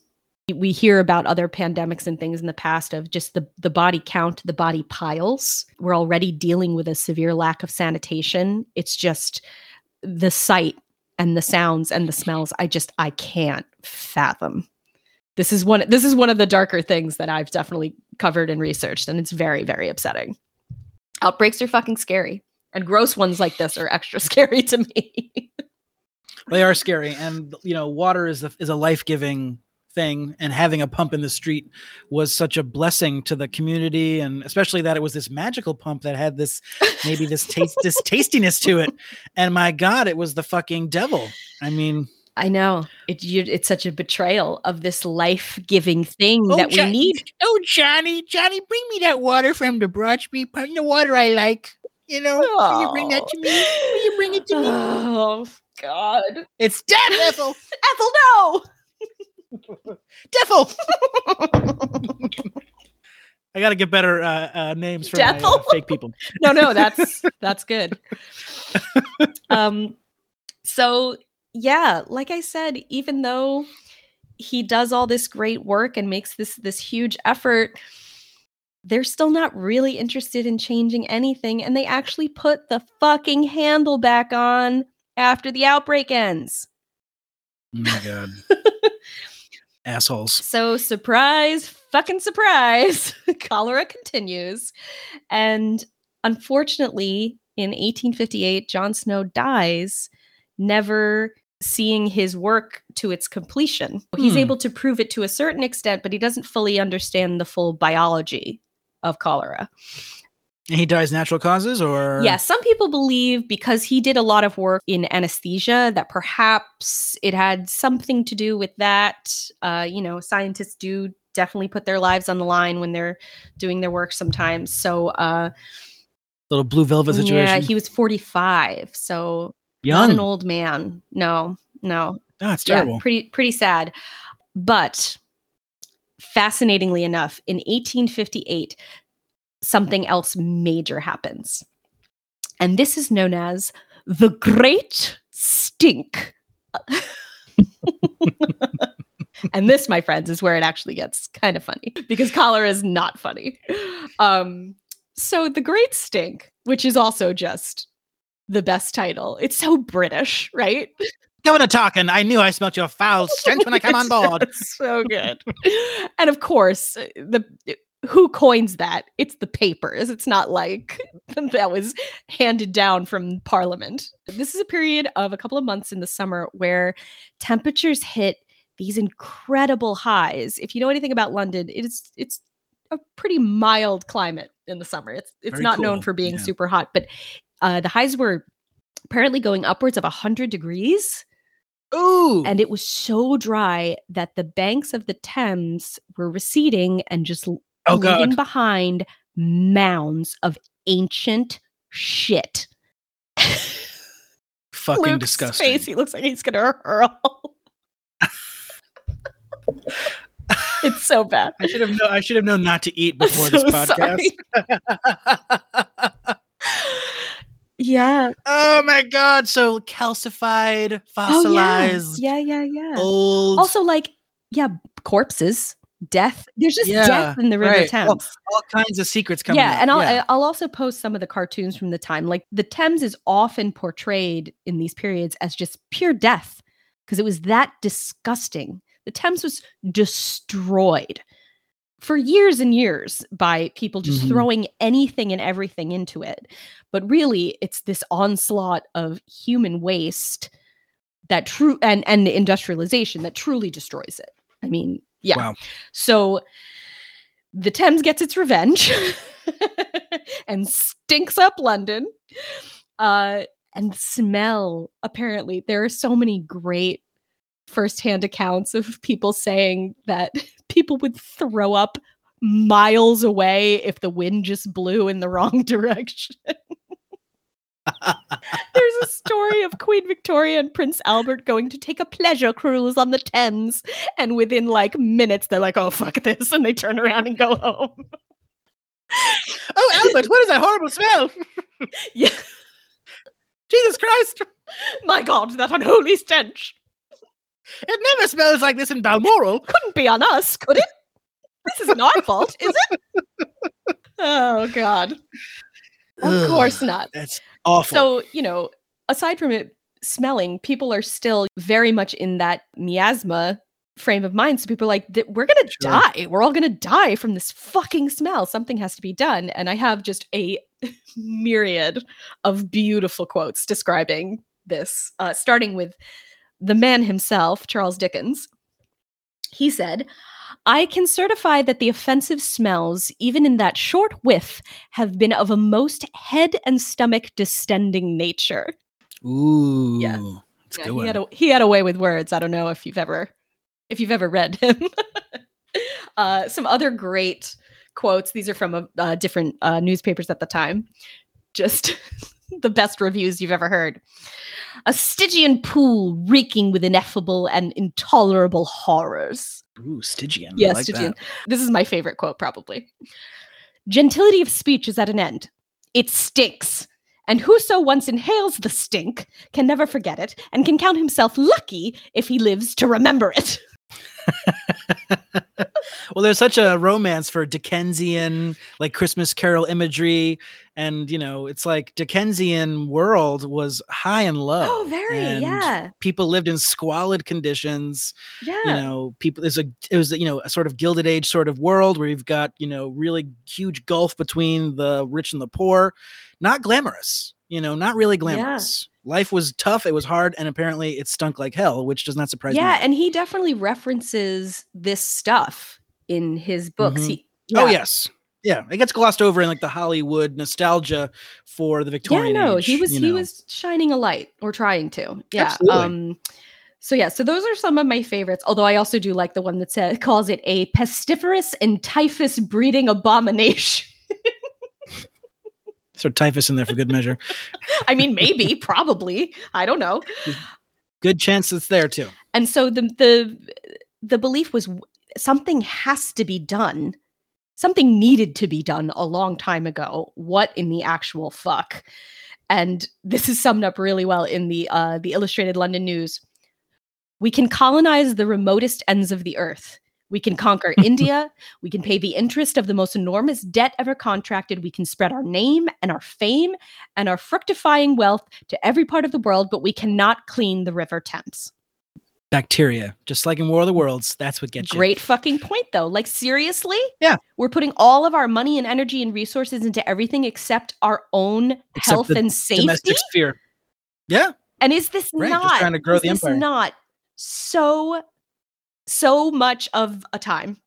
we hear about other pandemics and things in the past of just the body count, the body piles. We're already dealing with a severe lack of sanitation. It's just the sight and the sounds and the smells. I can't fathom. This is one of the darker things that I've definitely covered and researched, and it's very, very upsetting. Outbreaks are fucking scary, and gross ones like this are extra scary to me. They are scary, and you know, water is a life-giving thing, and having a pump in the street was such a blessing to the community, and especially that it was this magical pump that had this maybe this taste, this tastiness to it. And my God, it was the fucking devil. I mean, I know it's such a betrayal of this life-giving thing that we need. Oh, Johnny, bring me that water from the Broad Street Pump, the water I like. You know, will you bring that to me? Will you bring it to me? Oh God, it's dead, Ethel. Ethel, no. Devil. I gotta get better names for my, fake people. No, that's good. So yeah, like I said, even though he does all this great work and makes this huge effort, they're still not really interested in changing anything, and they actually put the fucking handle back on after the outbreak ends. Oh my God. Assholes. So surprise, fucking surprise, cholera continues. And unfortunately, in 1858, John Snow dies, never seeing his work to its completion. He's able to prove it to a certain extent, but he doesn't fully understand the full biology of cholera. And he dies natural causes, or? Yeah, some people believe because he did a lot of work in anesthesia that perhaps it had something to do with that. You know, scientists do definitely put their lives on the line when they're doing their work sometimes. So, little blue velvet situation. Yeah, he was 45, so young, not an old man. No. Oh, it's terrible. Yeah, pretty sad, but fascinatingly enough, in 1858. Something else major happens. And this is known as the Great Stink. And this, my friends, is where it actually gets kind of funny, because cholera is not funny. So the Great Stink, which is also just the best title. It's so British, right? Going to talking. I knew I smelt your foul stench when I came on board. So good. And of course, who coins that? It's the papers. It's not like that was handed down from Parliament. This is a period of a couple of months in the summer where temperatures hit these incredible highs. If you know anything about London, it's a pretty mild climate in the summer. It's very not cool. Known for being super hot, but the highs were apparently going upwards of 100 degrees. Ooh. And it was so dry that the banks of the Thames were receding and just leaving behind mounds of ancient shit. Fucking Luke's disgusting. Face, he looks like he's gonna hurl. It's so bad. I should have known not to eat before this podcast. Yeah. Oh my God. So calcified, fossilized. Oh, yeah. Old. Also, corpses. Death. There's just death in the River Thames. All kinds of secrets coming out. And I'll also post some of the cartoons from the time. Like, the Thames is often portrayed in these periods as just pure death, because it was that disgusting. The Thames was destroyed for years and years by people just throwing anything and everything into it. But really, it's this onslaught of human waste that and industrialization that truly destroys it. I mean, yeah. Wow. So the Thames gets its revenge and stinks up London. And smell, apparently. There are so many great firsthand accounts of people saying that people would throw up miles away if the wind just blew in the wrong direction. There's a story of Queen Victoria and Prince Albert going to take a pleasure cruise on the Thames, and within like minutes they're like, oh, fuck this, and they turn around and go home. Oh, Albert, what is that horrible smell? Yeah. Jesus Christ. My God, that unholy stench. It never smells like this in Balmoral. Couldn't be on us, could it? This isn't our fault, is it? Oh, God. Of course not. That's awful. So, you know, aside from it smelling, people are still very much in that miasma frame of mind. So people are like, we're going to die. We're all going to die from this fucking smell. Something has to be done. And I have just a myriad of beautiful quotes describing this, starting with the man himself, Charles Dickens. He said, "I can certify that the offensive smells, even in that short whiff, have been of a most head and stomach distending nature." Ooh, yeah, yeah, he had a way with words. I don't know if you've ever read him. Some other great quotes. These are from different newspapers at the time. Just the best reviews you've ever heard. "A Stygian pool reeking with ineffable and intolerable horrors." Ooh, Stygian. Yeah, like Stygian. That. This is my favorite quote, probably. "Gentility of speech is at an end. It stinks. And whoso once inhales the stink can never forget it and can count himself lucky if he lives to remember it." Well, there's such a romance for Dickensian, like Christmas Carol imagery, and you know, it's like Dickensian world was high and low. Oh, very, and yeah. People lived in squalid conditions. Yeah, you know, people. It was you know, a sort of Gilded Age sort of world where you've got, you know, really huge gulf between the rich and the poor. Not glamorous, you know, not really glamorous. Yeah. Life was tough, it was hard, and apparently it stunk like hell, which does not surprise me. Yeah, and he definitely references this stuff in his books. Oh, yes. Yeah, it gets glossed over in like the Hollywood nostalgia for the Victorian age. He was shining a light, or trying to. Yeah. Absolutely. So those are some of my favorites, although I also do like the one that calls it a pestiferous and typhus breeding abomination. Or typhus in there for good measure. I mean, maybe, probably. I don't know. Good chance it's there too. And so the belief was something has to be done. Something needed to be done a long time ago. What in the actual fuck? And this is summed up really well in the Illustrated London News. "We can colonize the remotest ends of the earth. We can conquer India. We can pay the interest of the most enormous debt ever contracted. We can spread our name and our fame and our fructifying wealth to every part of the world, but we cannot clean the River Thames." Bacteria, just like in War of the Worlds, that's what gets you. Great fucking point, though. Like, seriously? Yeah. We're putting all of our money and energy and resources into everything except our own health and safety? Domestic sphere. Yeah. And is this not... Just trying to grow the empire. Is this not so much of a time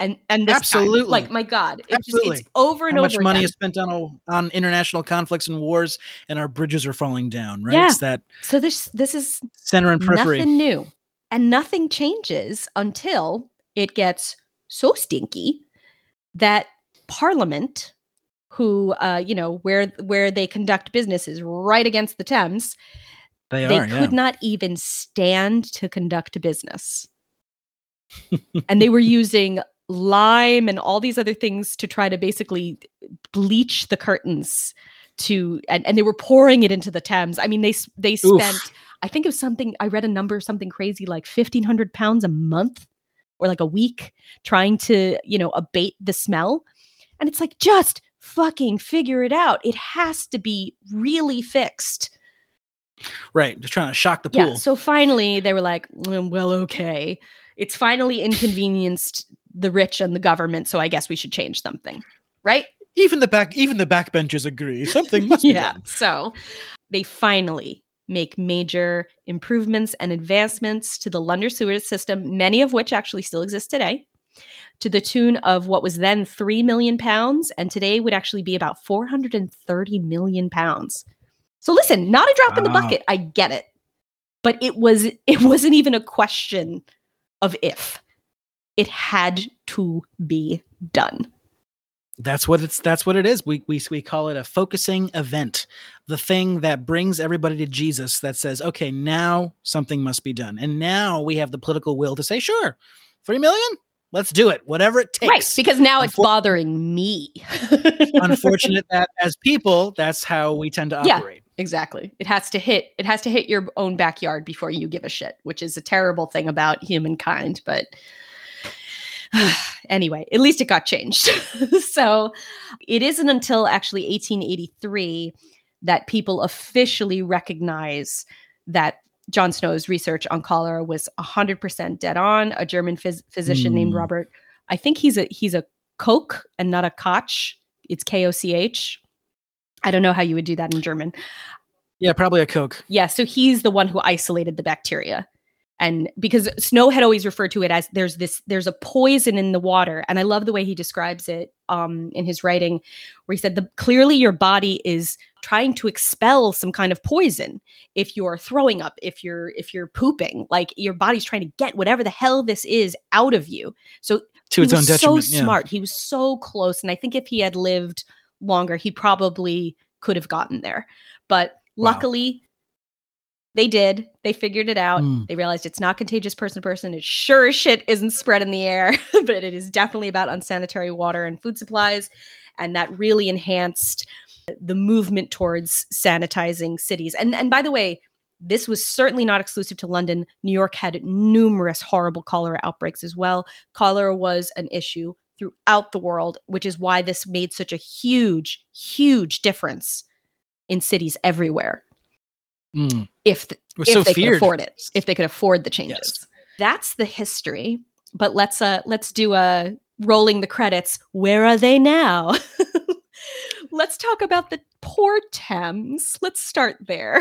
and this absolutely time. Like, my God, it's over and over again. How much money is spent on international conflicts and wars, and our bridges are falling down, right? Yeah. It's that. So this is center and periphery. Nothing new, and nothing changes until it gets so stinky that Parliament, who you know, where they conduct business is right against the Thames. They could not even stand to conduct business. And they were using lime and all these other things to try to basically bleach the curtains and they were pouring it into the Thames. I mean, they spent, I think it was something, I read a number, something crazy, like £1,500 a month or like a week trying to, you know, abate the smell. And it's like, just fucking figure it out. It has to be really fixed. Right. Just trying to shock the pool. So finally they were like, well, okay. It's finally inconvenienced the rich and the government, so I guess we should change something, right? Even the backbenchers agree. Something must be done. So they finally make major improvements and advancements to the London sewer system, many of which actually still exist today, to the tune of what was then £3 million and today would actually be about £430 million. So listen, not a drop in the bucket. I get it. But it wasn't even a question of if. It had to be done. That's what it is. We call it a focusing event, the thing that brings everybody to Jesus, that says, okay, now something must be done. And now we have the political will to say, sure, 3 million, let's do it, whatever it takes. Right, because now it's bothering me. Unfortunate that as people, that's how we tend to operate. Yeah, exactly. It has to hit your own backyard before you give a shit, which is a terrible thing about humankind, but anyway, at least it got changed. So it isn't until actually 1883 that people officially recognize that John Snow's research on cholera was 100% dead on. A German physician named Robert, I think he's a Koch and not a Koch. It's Koch. I don't know how you would do that in German. Yeah, probably a Koch. Yeah, so he's the one who isolated the bacteria. And because Snow had always referred to it as there's a poison in the water. And I love the way he describes it in his writing, where he said, clearly your body is trying to expel some kind of poison. If you're throwing up, if you're pooping, like your body's trying to get whatever the hell this is out of you. So to its own detriment. He was so smart. He was so close. And I think if he had lived longer, he probably could have gotten there. But luckily... they did. They figured it out. They realized it's not contagious person to person. It sure as shit isn't spread in the air, but it is definitely about unsanitary water and food supplies. And that really enhanced the movement towards sanitizing cities. And by the way, this was certainly not exclusive to London. New York had numerous horrible cholera outbreaks as well. Cholera was an issue throughout the world, which is why this made such a huge, huge difference in cities everywhere. If they could afford it, if they could afford the changes. Yes. That's the history. But let's do a rolling the credits. Where are they now? Let's talk about the poor Thames. Let's start there.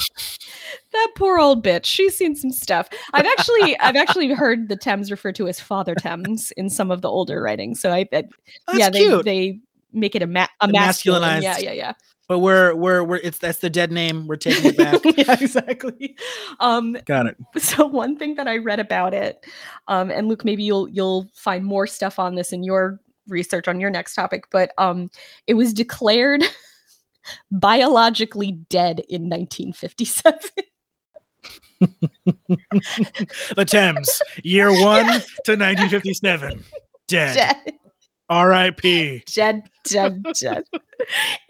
That poor old bitch. She's seen some stuff. I've actually heard the Thames referred to as Father Thames in some of the older writing. So they make it a masculinized. Yeah. But that's the dead name. We're taking it back. Yeah, exactly. Got it. So one thing that I read about it, and Luke, maybe you'll find more stuff on this in your research on your next topic, but it was declared biologically dead in 1957. The Thames, year one to 1957, dead. R.I.P. Dead.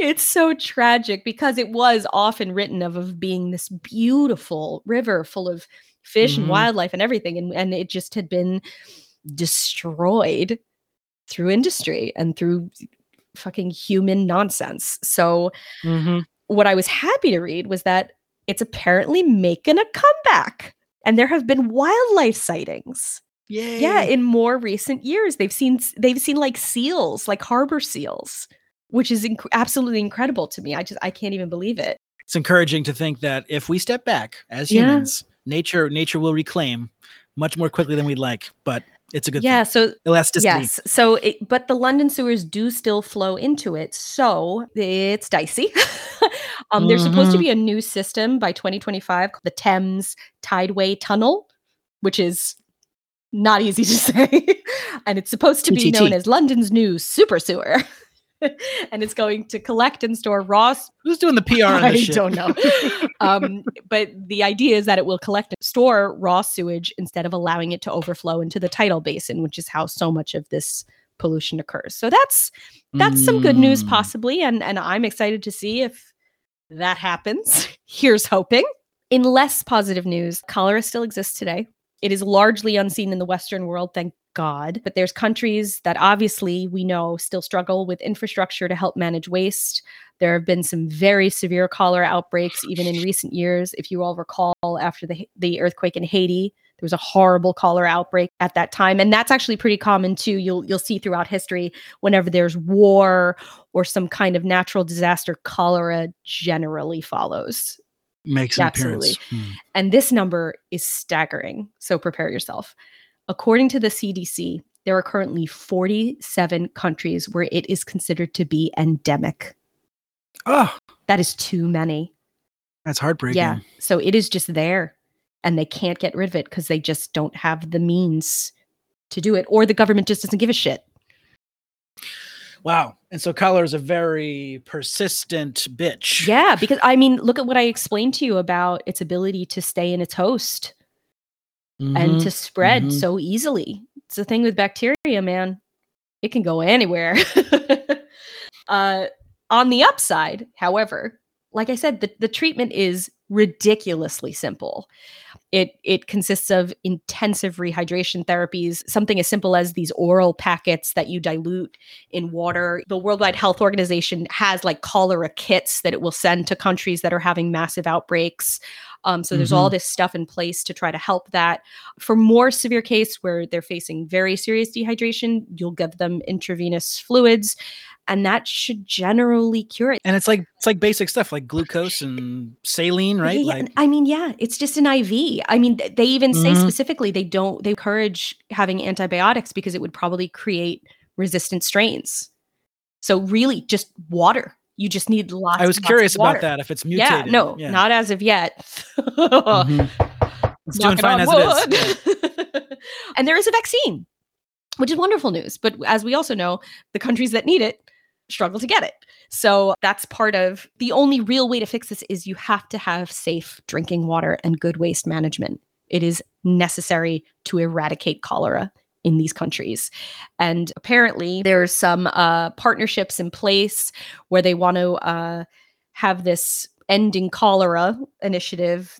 It's so tragic because it was often written of being this beautiful river full of fish and wildlife and everything. And it just had been destroyed through industry and through fucking human nonsense. So what I was happy to read was that it's apparently making a comeback. And there have been wildlife sightings. Yay. Yeah, in more recent years, they've seen like seals, like harbor seals, which is absolutely incredible to me. I can't even believe it. It's encouraging to think that if we step back as humans, nature will reclaim much more quickly than we'd like, but it's a good thing. Yeah, so elasticity. Yes, so but the London sewers do still flow into it, so it's dicey. There's supposed to be a new system by 2025 called the Thames Tideway Tunnel, which is not easy to say. And it's supposed to be known as London's new super sewer. And it's going to collect and store raw... Who's doing the PR on this shit? I don't know. But the idea is that it will collect and store raw sewage instead of allowing it to overflow into the tidal basin, which is how so much of this pollution occurs. So that's some good news possibly. And I'm excited to see if that happens. Here's hoping. In less positive news, cholera still exists today. It is largely unseen in the Western world, thank God. But there's countries that obviously we know still struggle with infrastructure to help manage waste. There have been some very severe cholera outbreaks, even in recent years. If you all recall, after the earthquake in Haiti, There was a horrible cholera outbreak at that time. And that's actually pretty common too. You'll see throughout history, whenever there's war or some kind of natural disaster, cholera generally follows. Makes an appearance. And this number is staggering. So prepare yourself. According to the CDC, there are currently 47 countries where it is considered to be endemic. Oh, that is too many. That's heartbreaking. Yeah. So it is just there and they can't get rid of it because they just don't have the means to do it, or the government just doesn't give a shit. Wow. And so cholera is a very persistent bitch. Yeah. Because I mean, look at what I explained to you about its ability to stay in its host and to spread so easily. It's the thing with bacteria, man. It can go anywhere. On the upside, however, like I said, the treatment is ridiculously simple. It consists of intensive rehydration therapies, something as simple as these oral packets that you dilute in water. The World Wide Health Organization has like cholera kits that it will send to countries that are having massive outbreaks. So there's all this stuff in place to try to help that. For more severe case where they're facing very serious dehydration, you'll give them intravenous fluids. And that should generally cure it. And it's like basic stuff like glucose and saline, right? Yeah, like, I mean, yeah, it's just an IV. I mean, they even say specifically they encourage having antibiotics because it would probably create resistant strains. So really just water. You just need lots of water. I was curious about that, if it's mutated. Yeah, no, not as of yet. It's doing fine as it is. And there is a vaccine, which is wonderful news. But as we also know, the countries that need it struggle to get it. So that's part of the only real way to fix this is you have to have safe drinking water and good waste management. It is necessary to eradicate cholera in these countries. And apparently there's some partnerships in place where they want to have this Ending Cholera initiative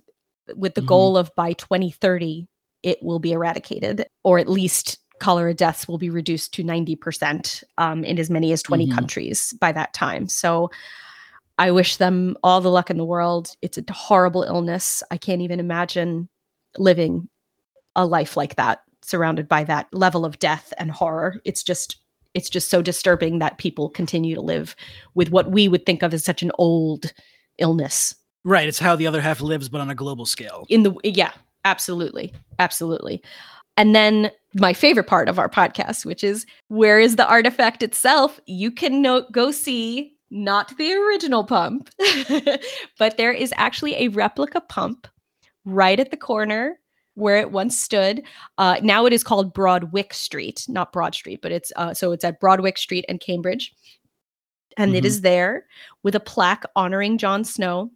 with the goal of by 2030, it will be eradicated, or at least cholera deaths will be reduced to 90% in as many as 20 countries by that time. So I wish them all the luck in the world. It's a horrible illness. I can't even imagine living a life like that, surrounded by that level of death and horror. It's just so disturbing that people continue to live with what we would think of as such an old illness. Right. It's how the other half lives, but on a global scale. Yeah, absolutely. Absolutely. And then my favorite part of our podcast, which is where is the artifact itself? You can go see not the original pump, but there is actually a replica pump right at the corner where it once stood. Now it is called Broadwick Street, not Broad Street, but it's at Broadwick Street and Cambridge. And it is there with a plaque honoring John Snow.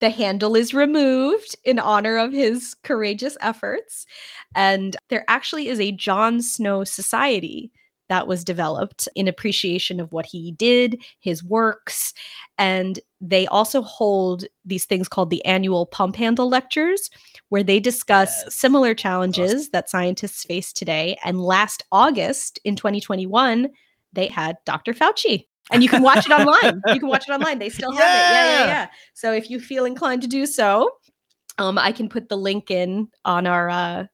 The handle is removed in honor of his courageous efforts. And there actually is a John Snow Society that was developed in appreciation of what he did, his works. And they also hold these things called the annual Pump Handle Lectures, where they discuss similar challenges that scientists face today. And last August in 2021, they had Dr. Fauci. And you can watch it online. They still have it. Yeah. So if you feel inclined to do so, I can put the link in our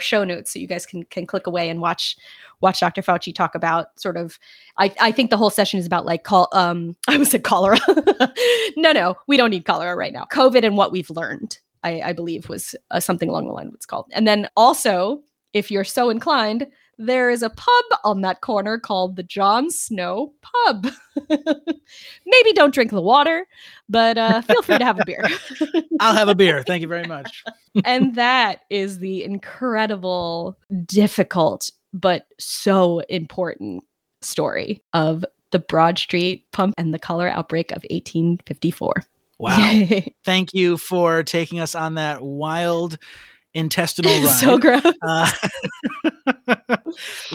show notes so you guys can click away and watch Dr. Fauci talk about sort of, I think the whole session is about like I almost said cholera. No, we don't need cholera right now. COVID and what we've learned, I believe was something along the line of what it's called. And then also, if you're so inclined, there is a pub on that corner called the John Snow Pub. Maybe don't drink the water, but feel free to have a beer. I'll have a beer. Thank you very much. And that is the incredible, difficult, but so important story of the Broad Street Pump and the cholera outbreak of 1854. Wow. Thank you for taking us on that wild intestinal ride. So gross.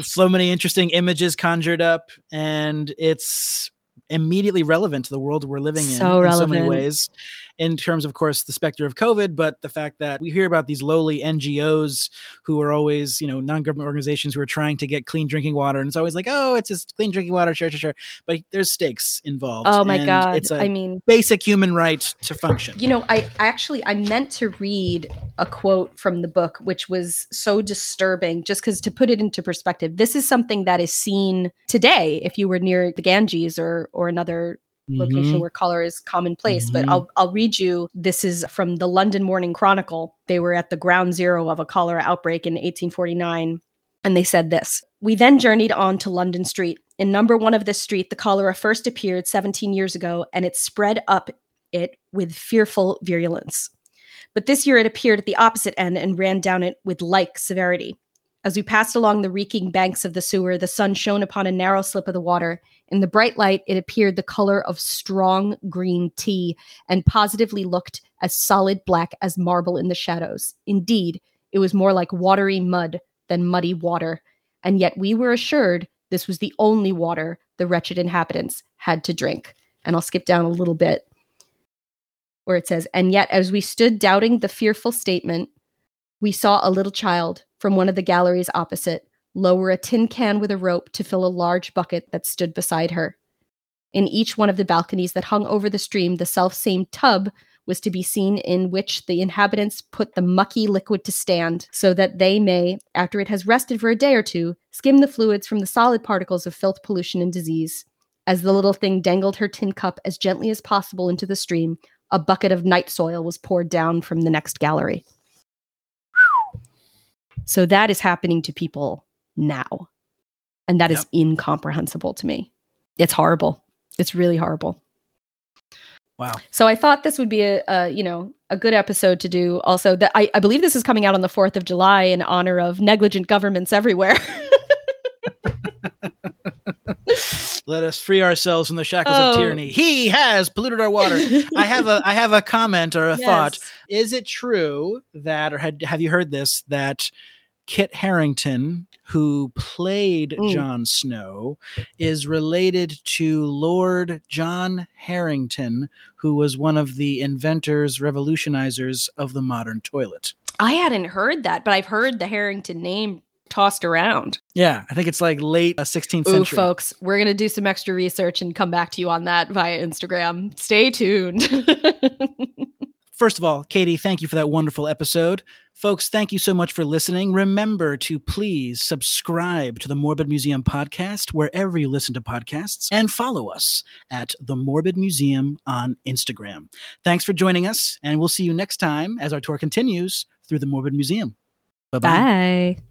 So many interesting images conjured up, and it's immediately relevant to the world we're living in so many ways, in terms, of course, the specter of COVID, but the fact that we hear about these lowly NGOs who are always, non-government organizations who are trying to get clean drinking water. And it's always like, oh, it's just clean drinking water, sure. But there's stakes involved. Oh, my God. It's a basic human right to function. I meant to read a quote from the book, which was so disturbing, just because to put it into perspective, this is something that is seen today if you were near the Ganges or another location where cholera is commonplace. But I'll read you. This is from the London Morning Chronicle. They were at the ground zero of a cholera outbreak in 1849. And they said this: "We then journeyed on to London Street. In number 1 of this street, the cholera first appeared 17 years ago, and it spread up it with fearful virulence. But this year it appeared at the opposite end and ran down it with like severity. As we passed along the reeking banks of the sewer, the sun shone upon a narrow slip of the water. In the bright light, it appeared the color of strong green tea and positively looked as solid black as marble in the shadows. Indeed, it was more like watery mud than muddy water, and yet we were assured this was the only water the wretched inhabitants had to drink." And I'll skip down a little bit where it says, "And yet as we stood doubting the fearful statement, we saw a little child from one of the galleries opposite lower a tin can with a rope to fill a large bucket that stood beside her. In each one of the balconies that hung over the stream, the self-same tub was to be seen in which the inhabitants put the mucky liquid to stand, so that they may, after it has rested for a day or two, skim the fluids from the solid particles of filth, pollution, and disease. As the little thing dangled her tin cup as gently as possible into the stream, a bucket of night soil was poured down from the next gallery." So that is happening to people now. And that is incomprehensible to me. It's horrible. It's really horrible. Wow. So I thought this would be a good episode to do. Also, that I believe this is coming out on the 4th of July in honor of negligent governments everywhere. Let us free ourselves from the shackles of tyranny. He has polluted our water. I have a comment or a thought. Is it true that, or have you heard this, that Kit Harington, who played John Snow, is related to Lord John Harington, who was one of the inventors, revolutionizers of the modern toilet? I hadn't heard that, but I've heard the Harington name tossed around. Yeah, I think it's like late 16th century. Ooh, folks, we're going to do some extra research and come back to you on that via Instagram. Stay tuned. First of all, Katie, thank you for that wonderful episode. Folks, thank you so much for listening. Remember to please subscribe to the Morbid Museum podcast wherever you listen to podcasts, and follow us at the Morbid Museum on Instagram. Thanks for joining us, and we'll see you next time as our tour continues through the Morbid Museum. Bye-bye. Bye.